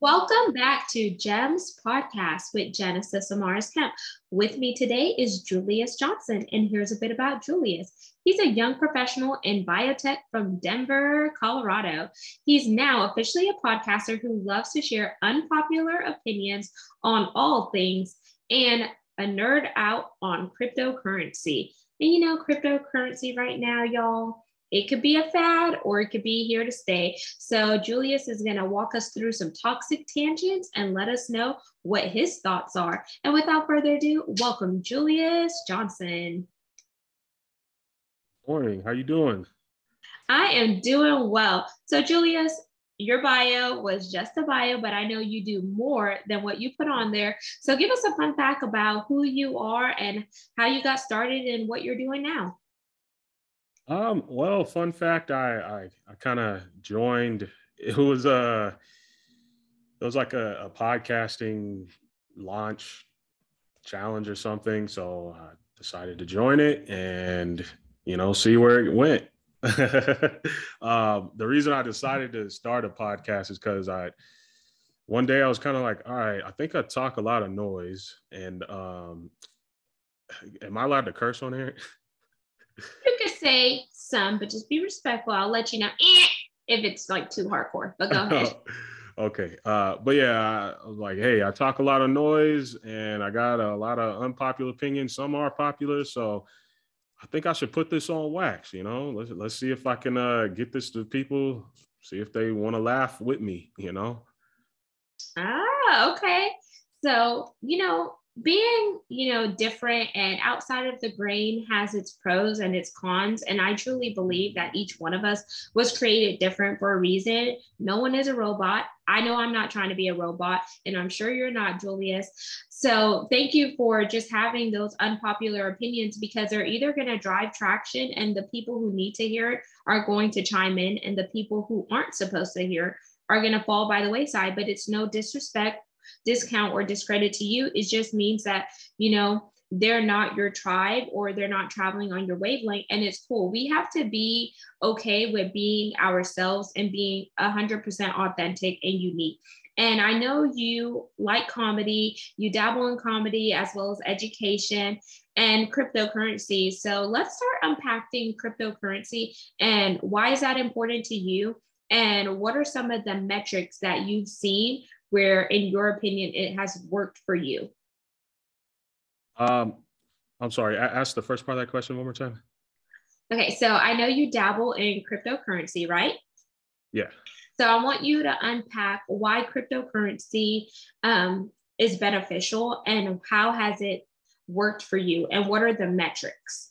Welcome back to GEMS Podcast with Genesis Amaris Kemp. With me today is Julius Johnson, and here's a bit about Julius. He's a young professional in biotech from Denver, Colorado. He's now officially a podcaster who loves to share unpopular opinions on all things and a nerd out on cryptocurrency. And you know, cryptocurrency right now, y'all, it could be a fad or it could be here to stay. So Julius is going to walk us through some toxic tangents and let us know what his thoughts are. And without further ado, welcome Julius Johnson. Morning. How you doing? I am doing well. So Julius, your bio was just a bio, but I know you do more than what you put on there. So give us a fun fact about who you are and how you got started and what you're doing now. Well, fun fact, I kind of joined, it was like a podcasting launch challenge or something. So I decided to join it and, you know, see where it went. The reason I decided to start a podcast is because one day I was kind of like, all right, I think I talk a lot of noise and, am I allowed to curse on here? You could say some, but just be respectful. I'll let you know if it's like too hardcore, but go ahead. Okay. But yeah, I was like, hey, I talk a lot of noise and I got a lot of unpopular opinions. Some are popular. So I think I should put this on wax, you know, let's see if I can get this to people, see if they want to laugh with me, you know? Ah, okay. So, you know, being, you know, different and outside of the grain has its pros and its cons. And I truly believe that each one of us was created different for a reason. No one is a robot. I know I'm not trying to be a robot, and I'm sure you're not, Julius. So thank you for just having those unpopular opinions, because they're either going to drive traction and the people who need to hear it are going to chime in, and the people who aren't supposed to hear it are going to fall by the wayside. But it's no disrespect, discount, or discredit to you. It just means that, you know, they're not your tribe or they're not traveling on your wavelength, and it's cool. We have to be okay with being ourselves and being 100% authentic and unique. And I know you like comedy, you dabble in comedy as well as education and cryptocurrency. So let's start unpacking cryptocurrency and why is that important to you? And what are some of the metrics that you've seen where, in your opinion, it has worked for you? I'm sorry, ask the first part of that question one more time. Okay, so I know you dabble in cryptocurrency, right? Yeah. So I want you to unpack why cryptocurrency is beneficial and how has it worked for you, and what are the metrics?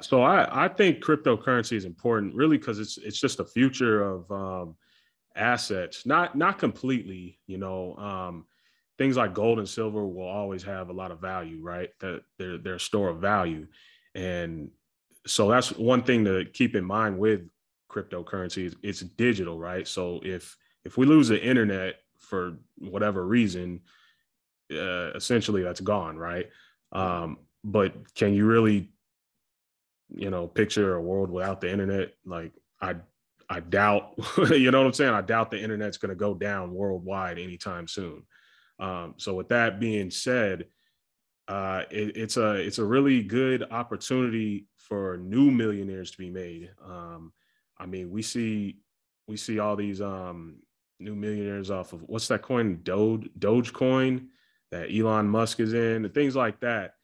So I think cryptocurrency is important, really, because it's just the future of assets, not completely, you know. Things like gold and silver will always have a lot of value, right? That they're a store of value. And so that's one thing to keep in mind with cryptocurrency is it's digital, right? So if we lose the internet for whatever reason, essentially that's gone, right? But can you really, you know, picture a world without the internet? Like I doubt, you know what I'm saying? I doubt the internet's going to go down worldwide anytime soon. So with that being said, it's a really good opportunity for new millionaires to be made. I mean, we see all these new millionaires off of, what's that coin? Dogecoin that Elon Musk is in, and things like that.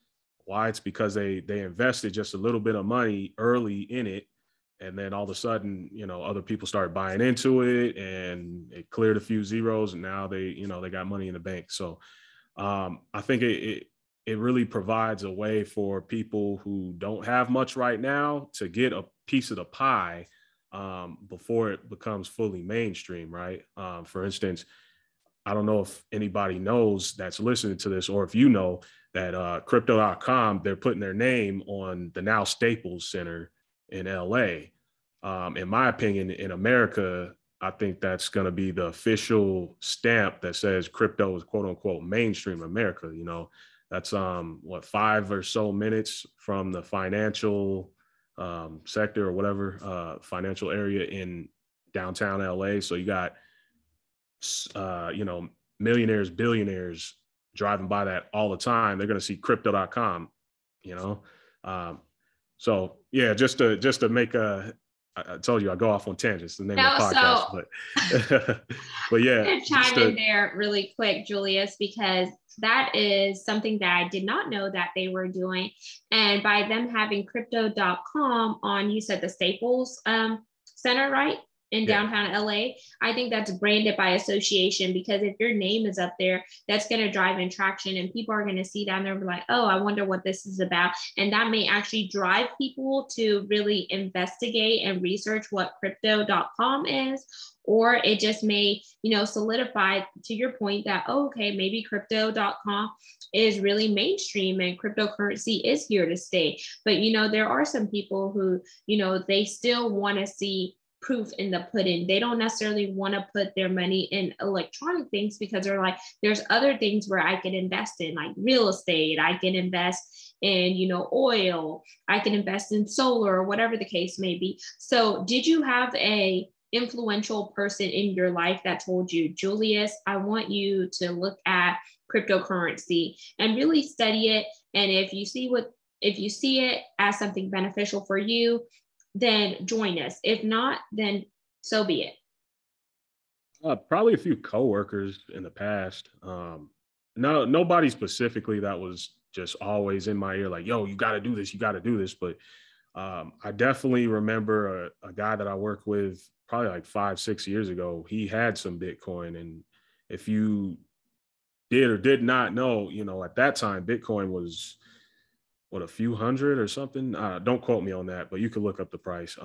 Why? It's because they invested just a little bit of money early in it. And then all of a sudden, you know, other people started buying into it and it cleared a few zeros, and now they, you know, they got money in the bank. So I think it really provides a way for people who don't have much right now to get a piece of the pie before it becomes fully mainstream, right? For instance, I don't know if anybody knows that's listening to this, or if you know that Crypto.com, they're putting their name on the now Staples Center in LA. In my opinion, in America, I think that's going to be the official stamp that says crypto is quote unquote mainstream America. You know, that's what, 5 or so minutes from the financial sector or whatever financial area in downtown LA. So you got millionaires, billionaires driving by that all the time. They're going to see Crypto.com, So yeah, just to make a, I told you I go off on tangents, the name of the podcast, but yeah. I'm going to chime in there really quick, Julius, because that is something that I did not know that they were doing. And by them having Crypto.com on, you said the Staples Center, right? In downtown LA, I think that's branded by association, because if your name is up there, that's going to drive in traction, and people are going to see that and they're like, oh, I wonder what this is about. And that may actually drive people to really investigate and research what Crypto.com is, or it just may, solidify to your point that, oh, okay, maybe Crypto.com is really mainstream and cryptocurrency is here to stay. But, there are some people who, they still want to see proof in the pudding. They don't necessarily want to put their money in electronic things, because they're like, there's other things where I can invest in, like real estate. I can invest in, oil. I can invest in solar, or whatever the case may be. So did you have a influential person in your life that told you, Julius, I want you to look at cryptocurrency and really study it? And if you see it as something beneficial for you, then join us. If not, then so be it. Probably a few coworkers in the past. Nobody specifically that was just always in my ear, like, yo, you got to do this, you got to do this. But I definitely remember a guy that I worked with probably like 5-6 years ago. He had some Bitcoin. And if you did or did not know, at that time, Bitcoin was a few hundred or something. Don't quote me on that, but you can look up the price.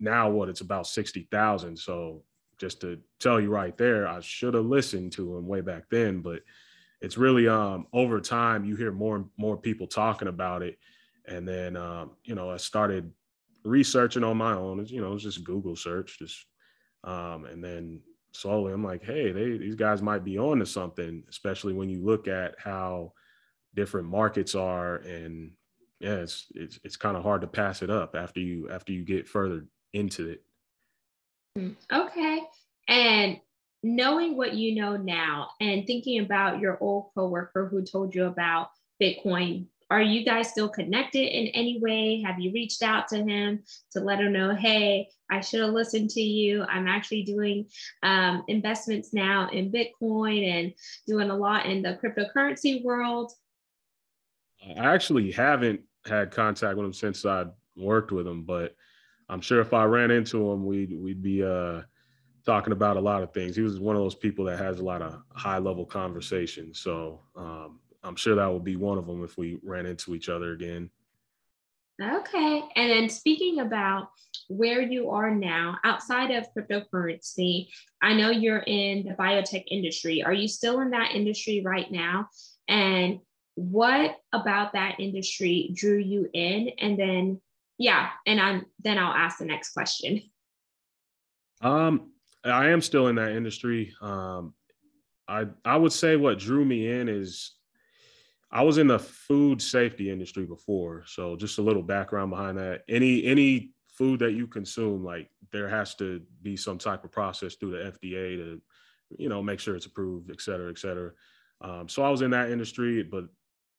Now it's about 60,000. So just to tell you right there, I should have listened to him way back then, but it's really, over time you hear more and more people talking about it. And then, I started researching on my own. It was just Google search, and then slowly I'm like, hey, these guys might be on to something, especially when you look at how different markets are. And yeah, it's kind of hard to pass it up after you get further into it. Okay. And knowing what you know now and thinking about your old coworker who told you about Bitcoin, are you guys still connected in any way? Have you reached out to him to let him know, hey, I should have listened to you. I'm actually doing investments now in Bitcoin and doing a lot in the cryptocurrency world? I actually haven't had contact with him since I worked with him, but I'm sure if I ran into him, we'd be talking about a lot of things. He was one of those people that has a lot of high-level conversations, so I'm sure that would be one of them if we ran into each other again. Okay, and then speaking about where you are now, outside of cryptocurrency, I know you're in the biotech industry. Are you still in that industry right now? And what about that industry drew you in? And then, then I'll ask the next question. I am still in that industry. I would say what drew me in is I was in the food safety industry before. So just a little background behind that. Any food that you consume, like there has to be some type of process through the FDA to, make sure it's approved, et cetera, et cetera. So I was in that industry, but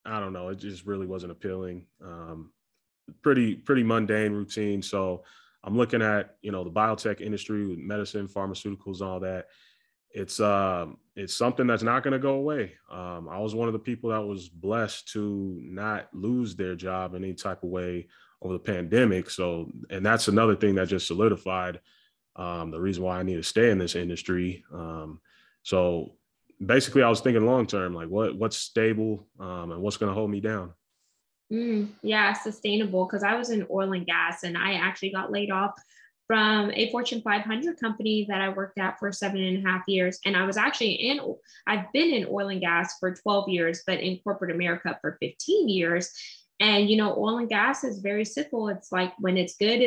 I don't know, it just really wasn't appealing. Pretty mundane routine. So I'm looking at, the biotech industry with medicine, pharmaceuticals, all that. It's something that's not going to go away. I was one of the people that was blessed to not lose their job in any type of way over the pandemic. So, and that's another thing that just solidified the reason why I need to stay in this industry. So basically I was thinking long-term, like what's stable and what's going to hold me down. Sustainable. Cause I was in oil and gas and I actually got laid off from a Fortune 500 company that I worked at for 7.5 years. And I was actually I've been in oil and gas for 12 years, but in corporate America for 15 years. And, oil and gas is very cyclical. It's like when it's good,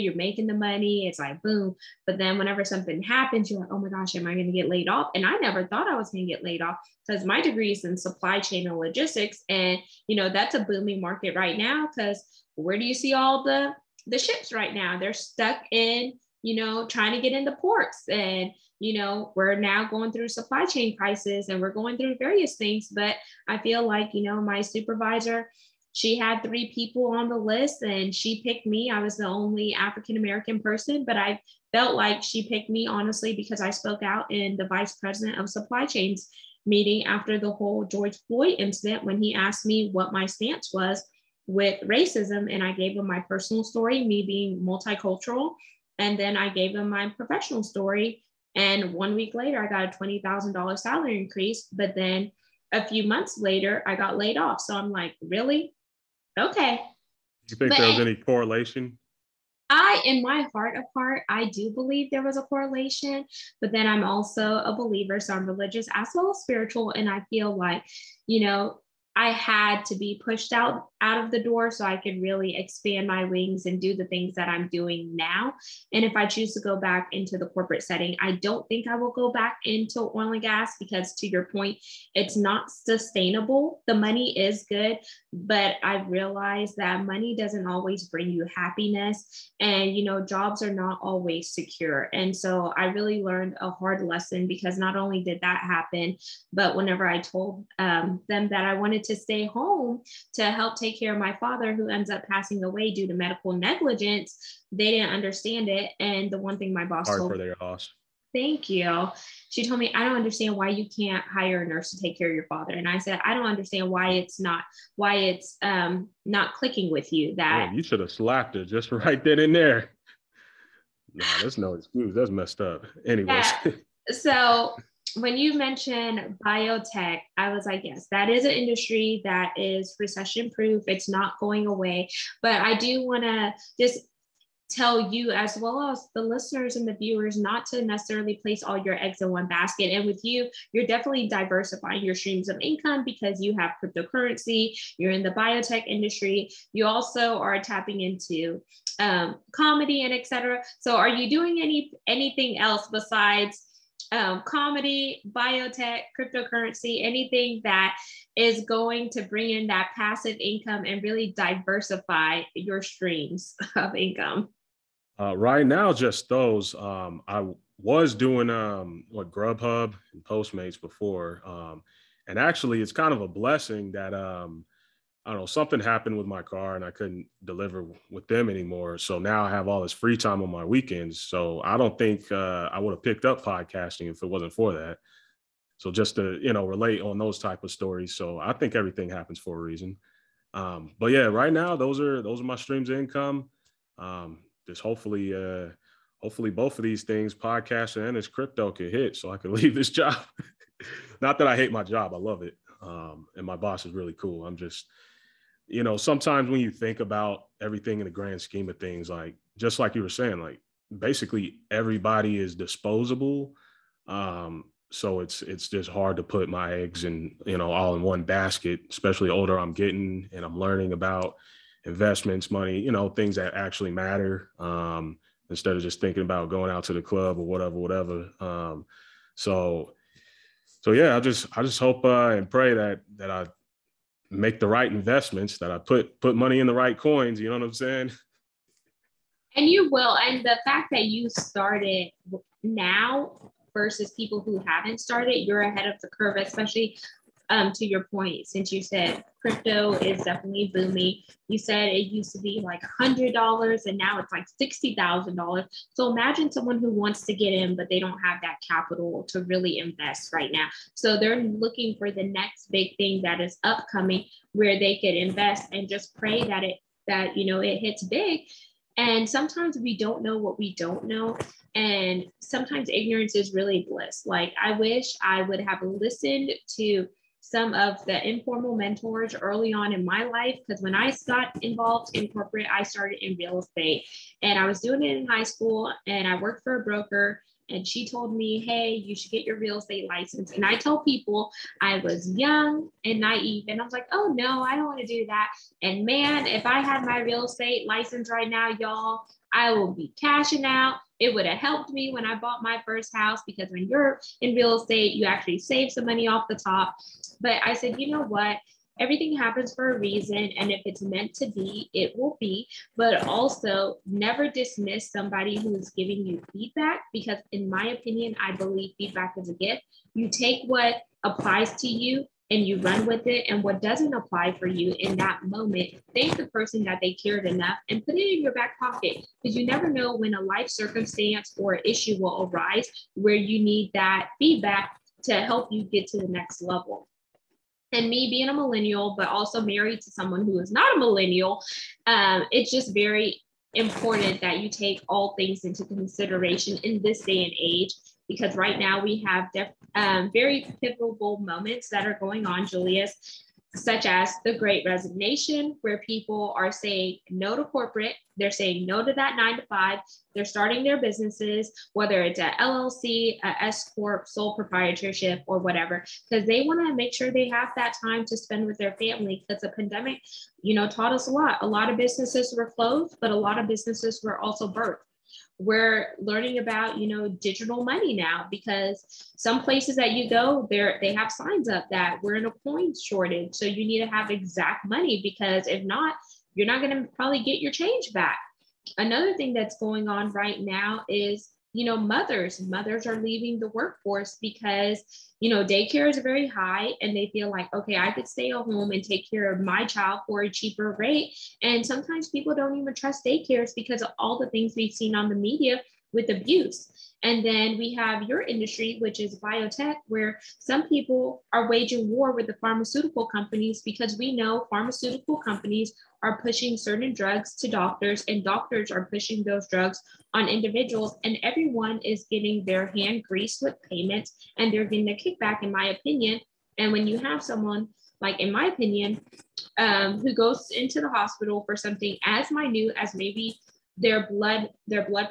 you're making the money, it's like, boom. But then whenever something happens, you're like, oh my gosh, am I going to get laid off? And I never thought I was going to get laid off because my degree is in supply chain and logistics. And, that's a booming market right now because where do you see all the ships right now? They're stuck in, trying to get into ports and you know, we're now going through supply chain crisis and we're going through various things. But I feel like, you know, my supervisor, she had 3 people on the list and she picked me. I was the only African-American person, but I felt like she picked me, honestly, because I spoke out in the vice president of supply chains meeting after the whole George Floyd incident, when he asked me what my stance was with racism. And I gave him my personal story, me being multicultural. And then I gave him my professional story. And 1 week later, I got a $20,000 salary increase. But then a few months later, I got laid off. So I'm like, really? Okay. Do you think there was any correlation? In my heart of heart, I do believe there was a correlation, but then I'm also a believer. So I'm religious as well as spiritual. And I feel like, you know, I had to be pushed out of the door so I could really expand my wings and do the things that I'm doing now. And if I choose to go back into the corporate setting, I don't think I will go back into oil and gas because, to your point, it's not sustainable. The money is good, but I've realized that money doesn't always bring you happiness, and, you know, jobs are not always secure. And so I really learned a hard lesson, because not only did that happen, but whenever I told them that I wanted to stay home to help take care of my father, who ends up passing away due to medical negligence, they didn't understand it. And the one thing my boss told me, thank you, she told me, I don't understand why you can't hire a nurse to take care of your father. And I said, I don't understand why it's not clicking with you. That, man, you should have slapped her just right then and there. No, that's no excuse. That's messed up. Anyways. Yeah. So when you mentioned biotech, I was like, yes, that is an industry that is recession proof. It's not going away. But I do want to just tell you, as well as the listeners and the viewers, not to necessarily place all your eggs in one basket. And with you, you're definitely diversifying your streams of income because you have cryptocurrency, you're in the biotech industry, you also are tapping into comedy and et cetera. So are you doing anything else besides comedy, biotech, cryptocurrency, anything that is going to bring in that passive income and really diversify your streams of income? Right now, just those. I was doing Grubhub and Postmates before. And actually, it's kind of a blessing that, I don't know, something happened with my car and I couldn't deliver with them anymore. So now I have all this free time on my weekends. So I don't think I would have picked up podcasting if it wasn't for that. So just to, you know, relate on those type of stories. So I think everything happens for a reason. But yeah, right now, those are my streams of income. Just hopefully both of these things, podcasting and this crypto, can hit so I can leave this job. Not that I hate my job. I love it. And my boss is really cool. I'm just, you know, sometimes when you think about everything in the grand scheme of things, like, just like you were saying, like, basically everybody is disposable. So it's just hard to put my eggs in, you know, all in one basket, especially the older I'm getting and I'm learning about investments, money, you know, things that actually matter, instead of just thinking about going out to the club or whatever. So yeah, I just hope and pray that I make the right investments, that I put money in the right coins. You know what I'm saying? And you will. And the fact that you started now versus people who haven't started, you're ahead of the curve, especially to your point, since you said crypto is definitely booming. You said it used to be like $100 and now it's like $60,000. So imagine someone who wants to get in, but they don't have that capital to really invest right now. So they're looking for the next big thing that is upcoming where they could invest, and just pray that it hits big. And sometimes we don't know what we don't know. And sometimes ignorance is really bliss. Like, I wish I would have listened to some of the informal mentors early on in my life, because when I got involved in corporate, I started in real estate and I was doing it in high school, and I worked for a broker, and she told me, hey, you should get your real estate license. And I tell people I was young and naive, and I was like, oh no, I don't want to do that. And man, if I had my real estate license right now, y'all, I will be cashing out. It would have helped me when I bought my first house, because when you're in real estate, you actually save some money off the top. But I said, you know what? everything happens for a reason. And if it's meant to be, it will be. But also never dismiss somebody who is giving you feedback, because in my opinion, I believe feedback is a gift. You take what applies to you and you run with it, and what doesn't apply for you in that moment, thank the person that they cared enough and put it in your back pocket, because you never know when a life circumstance or issue will arise where you need that feedback to help you get to the next level. And me being a millennial, but also married to someone who is not a millennial, it's just very important that you take all things into consideration in this day and age, because right now we have very pivotal moments that are going on, Julius, such as the Great Resignation, where people are saying no to corporate, they're saying no to that 9-to-5, they're starting their businesses, whether it's an LLC, an S-Corp, sole proprietorship, or whatever, because they want to make sure they have that time to spend with their family, because the pandemic, you know, taught us a lot. A lot of businesses were closed, but a lot of businesses were also birthed. We're learning about, you know, digital money now, because some places that you go, they have signs up that we're in a coin shortage. So you need to have exact money, because if not, you're not going to probably get your change back. Another thing that's going on right now is, you know, mothers are leaving the workforce because, you know, daycare is very high and they feel like, okay, I could stay at home and take care of my child for a cheaper rate. And sometimes people don't even trust daycares because of all the things we've seen on the media with abuse. And then we have your industry, which is biotech, where some people are waging war with the pharmaceutical companies, because we know pharmaceutical companies are pushing certain drugs to doctors, and doctors are pushing those drugs on individuals, and everyone is getting their hand greased with payments and they're getting a kickback, in my opinion. And when you have someone like, in my opinion, who goes into the hospital for something as minute as maybe their blood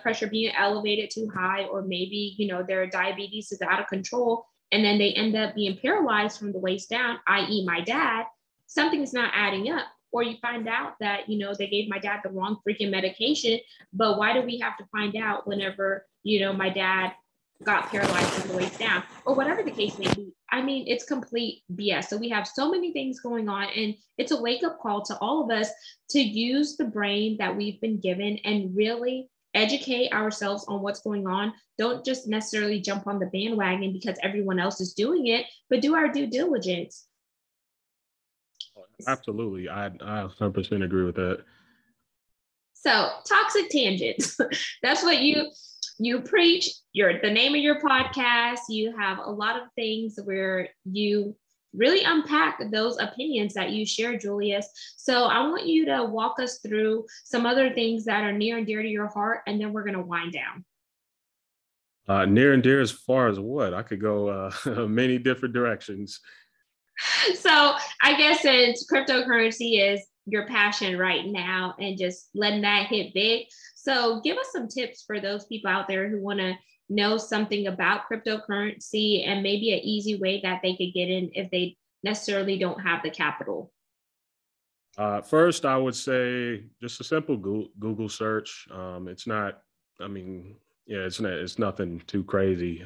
pressure being elevated too high, or maybe, you know, their diabetes is out of control, and then they end up being paralyzed from the waist down, i.e. my dad, something's not adding up. Or you find out that, you know, they gave my dad the wrong freaking medication, but why do we have to find out whenever, you know, my dad got paralyzed from the waist down, or whatever the case may be? I mean, it's complete BS. So we have so many things going on, and it's a wake-up call to all of us to use the brain that we've been given and really educate ourselves on what's going on. Don't just necessarily jump on the bandwagon because everyone else is doing it, but do our due diligence. Absolutely. I 100% agree with that. So, Toxic Tangents. That's what you preach. You're the name of your podcast. You have a lot of things where you really unpack those opinions that you share, Julius. So I want you to walk us through some other things that are near and dear to your heart, and then we're going to wind down. Near and dear as far as what? I could go many different directions. So I guess since cryptocurrency is your passion right now and just letting that hit big, so give us some tips for those people out there who want to know something about cryptocurrency and maybe an easy way that they could get in if they necessarily don't have the capital. First, I would say just a simple Google search. It's nothing too crazy.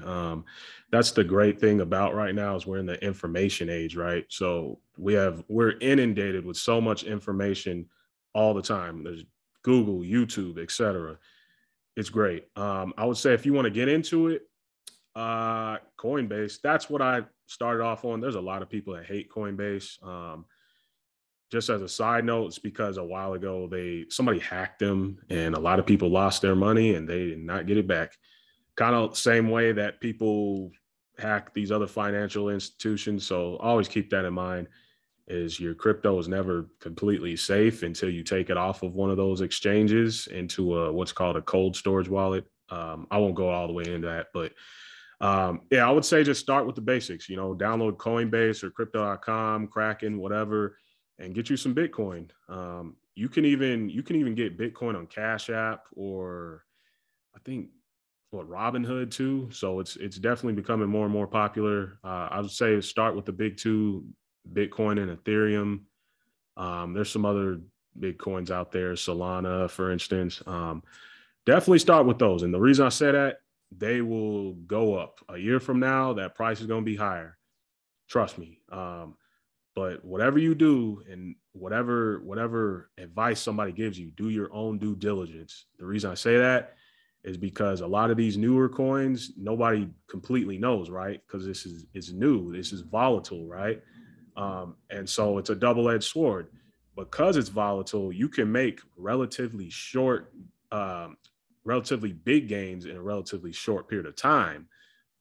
That's the great thing about right now is we're in the information age, right? So we're inundated with so much information all the time. There's Google, YouTube, etc. It's great. I would say if you want to get into it, Coinbase, that's what I started off on. There's a lot of people that hate Coinbase. Just as a side note, it's because a while ago, somebody hacked them and a lot of people lost their money and they did not get it back. Kind of same way that people hack these other financial institutions. So always keep that in mind, is your crypto is never completely safe until you take it off of one of those exchanges into what's called a cold storage wallet. I won't go all the way into that, but I would say just start with the basics, you know, download Coinbase or Crypto.com, Kraken, whatever, and get you some Bitcoin. You can even get Bitcoin on Cash App, or I think Robinhood too. So it's definitely becoming more and more popular. I would say start with the big two, Bitcoin and Ethereum. There's some other big coins out there, Solana, for instance. Definitely start with those. And the reason I say that, they will go up. A year from now, that price is going to be higher. Trust me. But whatever you do and whatever advice somebody gives you, do your own due diligence. The reason I say that is because a lot of these newer coins, nobody completely knows, right? Because it's new, this is volatile, right? And so it's a double-edged sword. Because it's volatile, you can make relatively short, relatively big gains in a relatively short period of time,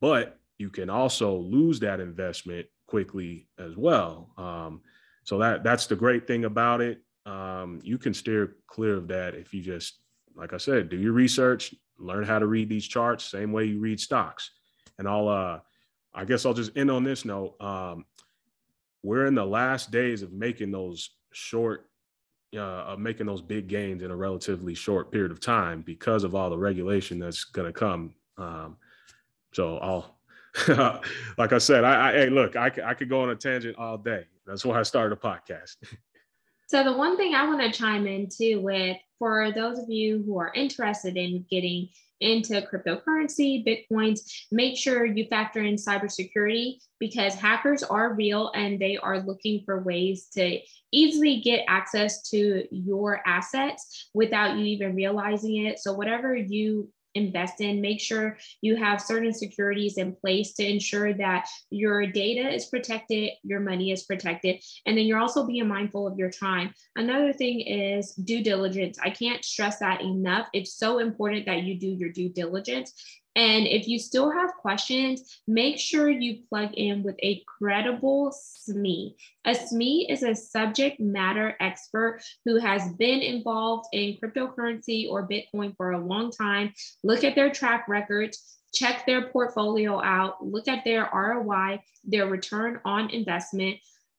but you can also lose that investment quickly as well. So that's the great thing about it. You can steer clear of that if you just, like I said, do your research, learn how to read these charts, same way you read stocks. And I guess I'll just end on this note. We're in the last days of making those big gains in a relatively short period of time because of all the regulation that's going to come. So I'll, like I said, I could go on a tangent all day. That's why I started a podcast. So the one thing I want to chime in too with, for those of you who are interested in getting into cryptocurrency, Bitcoins, make sure you factor in cybersecurity, because hackers are real and they are looking for ways to easily get access to your assets without you even realizing it. So whatever you invest in, make sure you have certain securities in place to ensure that your data is protected, your money is protected, and then you're also being mindful of your time. Another thing is due diligence. I can't stress that enough. It's so important that you do your due diligence. And if you still have questions, make sure you plug in with a credible SME. A SME is a subject matter expert who has been involved in cryptocurrency or Bitcoin for a long time. Look at their track records, check their portfolio out, look at their ROI, their return on investment.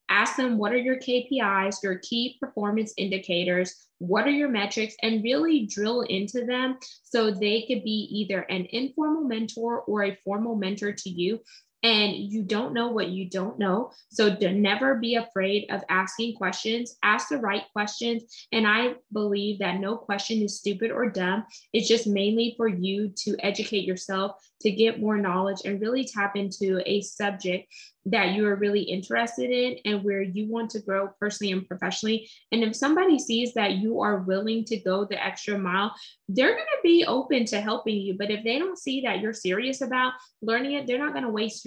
Ask them, what are your KPIs, your key performance indicators? What are your metrics? And really drill into them so they could be either an informal mentor or a formal mentor to you. And you don't know what you don't know. So never be afraid of asking questions. Ask the right questions. And I believe that no question is stupid or dumb. It's just mainly for you to educate yourself, to get more knowledge, and really tap into a subject that you are really interested in and where you want to grow personally and professionally. And if somebody sees that you are willing to go the extra mile, they're going to be open to helping you. But if they don't see that you're serious about learning it, they're not going to waste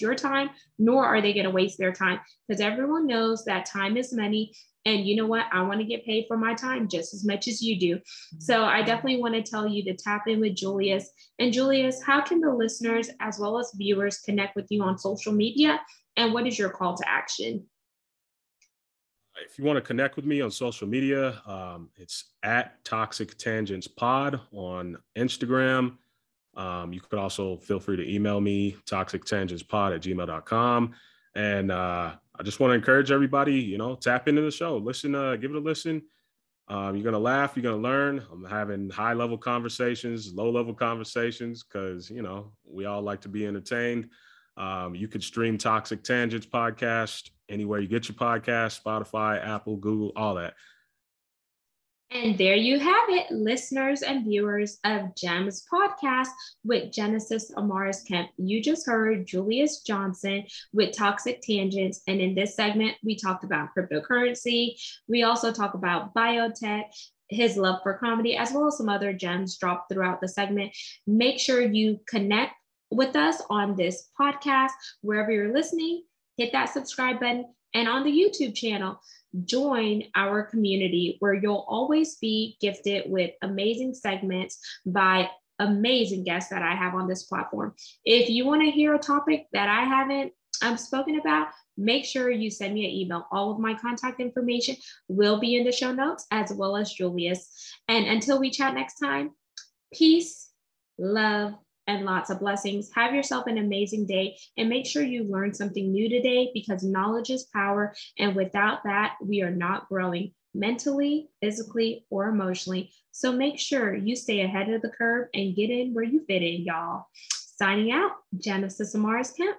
your time, nor are they going to waste their time, because everyone knows that time is money. And you know what? I want to get paid for my time just as much as you do. So I definitely want to tell you to tap in with Julius. And Julius, how can the listeners as well as viewers connect with you on social media? And what is your call to action? If you want to connect with me on social media, it's at Toxic Tangents Pod on Instagram. You could also feel free to email me, toxictangentspod@gmail.com. And I just want to encourage everybody, tap into the show, listen, give it a listen. You're going to laugh, you're going to learn. I'm having high level conversations, low level conversations, because, we all like to be entertained. You could stream Toxic Tangents Podcast anywhere you get your podcast, Spotify, Apple, Google, all that. And there you have it, listeners and viewers of GEMS Podcast with Genesis Amaris Kemp. You just heard Julius Johnson with Toxic Tangents. And in this segment, we talked about cryptocurrency. We also talk about biotech, his love for comedy, as well as some other gems dropped throughout the segment. Make sure you connect with us on this podcast. Wherever you're listening, hit that subscribe button. And on the YouTube channel, join our community where you'll always be gifted with amazing segments by amazing guests that I have on this platform. If you want to hear a topic that I haven't spoken about, make sure you send me an email. All of my contact information will be in the show notes, as well as Julius. And until we chat next time, peace, love, and lots of blessings. Have yourself an amazing day, and make sure you learn something new today, because knowledge is power. And without that, we are not growing mentally, physically, or emotionally. So make sure you stay ahead of the curve and get in where you fit in, y'all. Signing out, Genesis Amaris Kemp.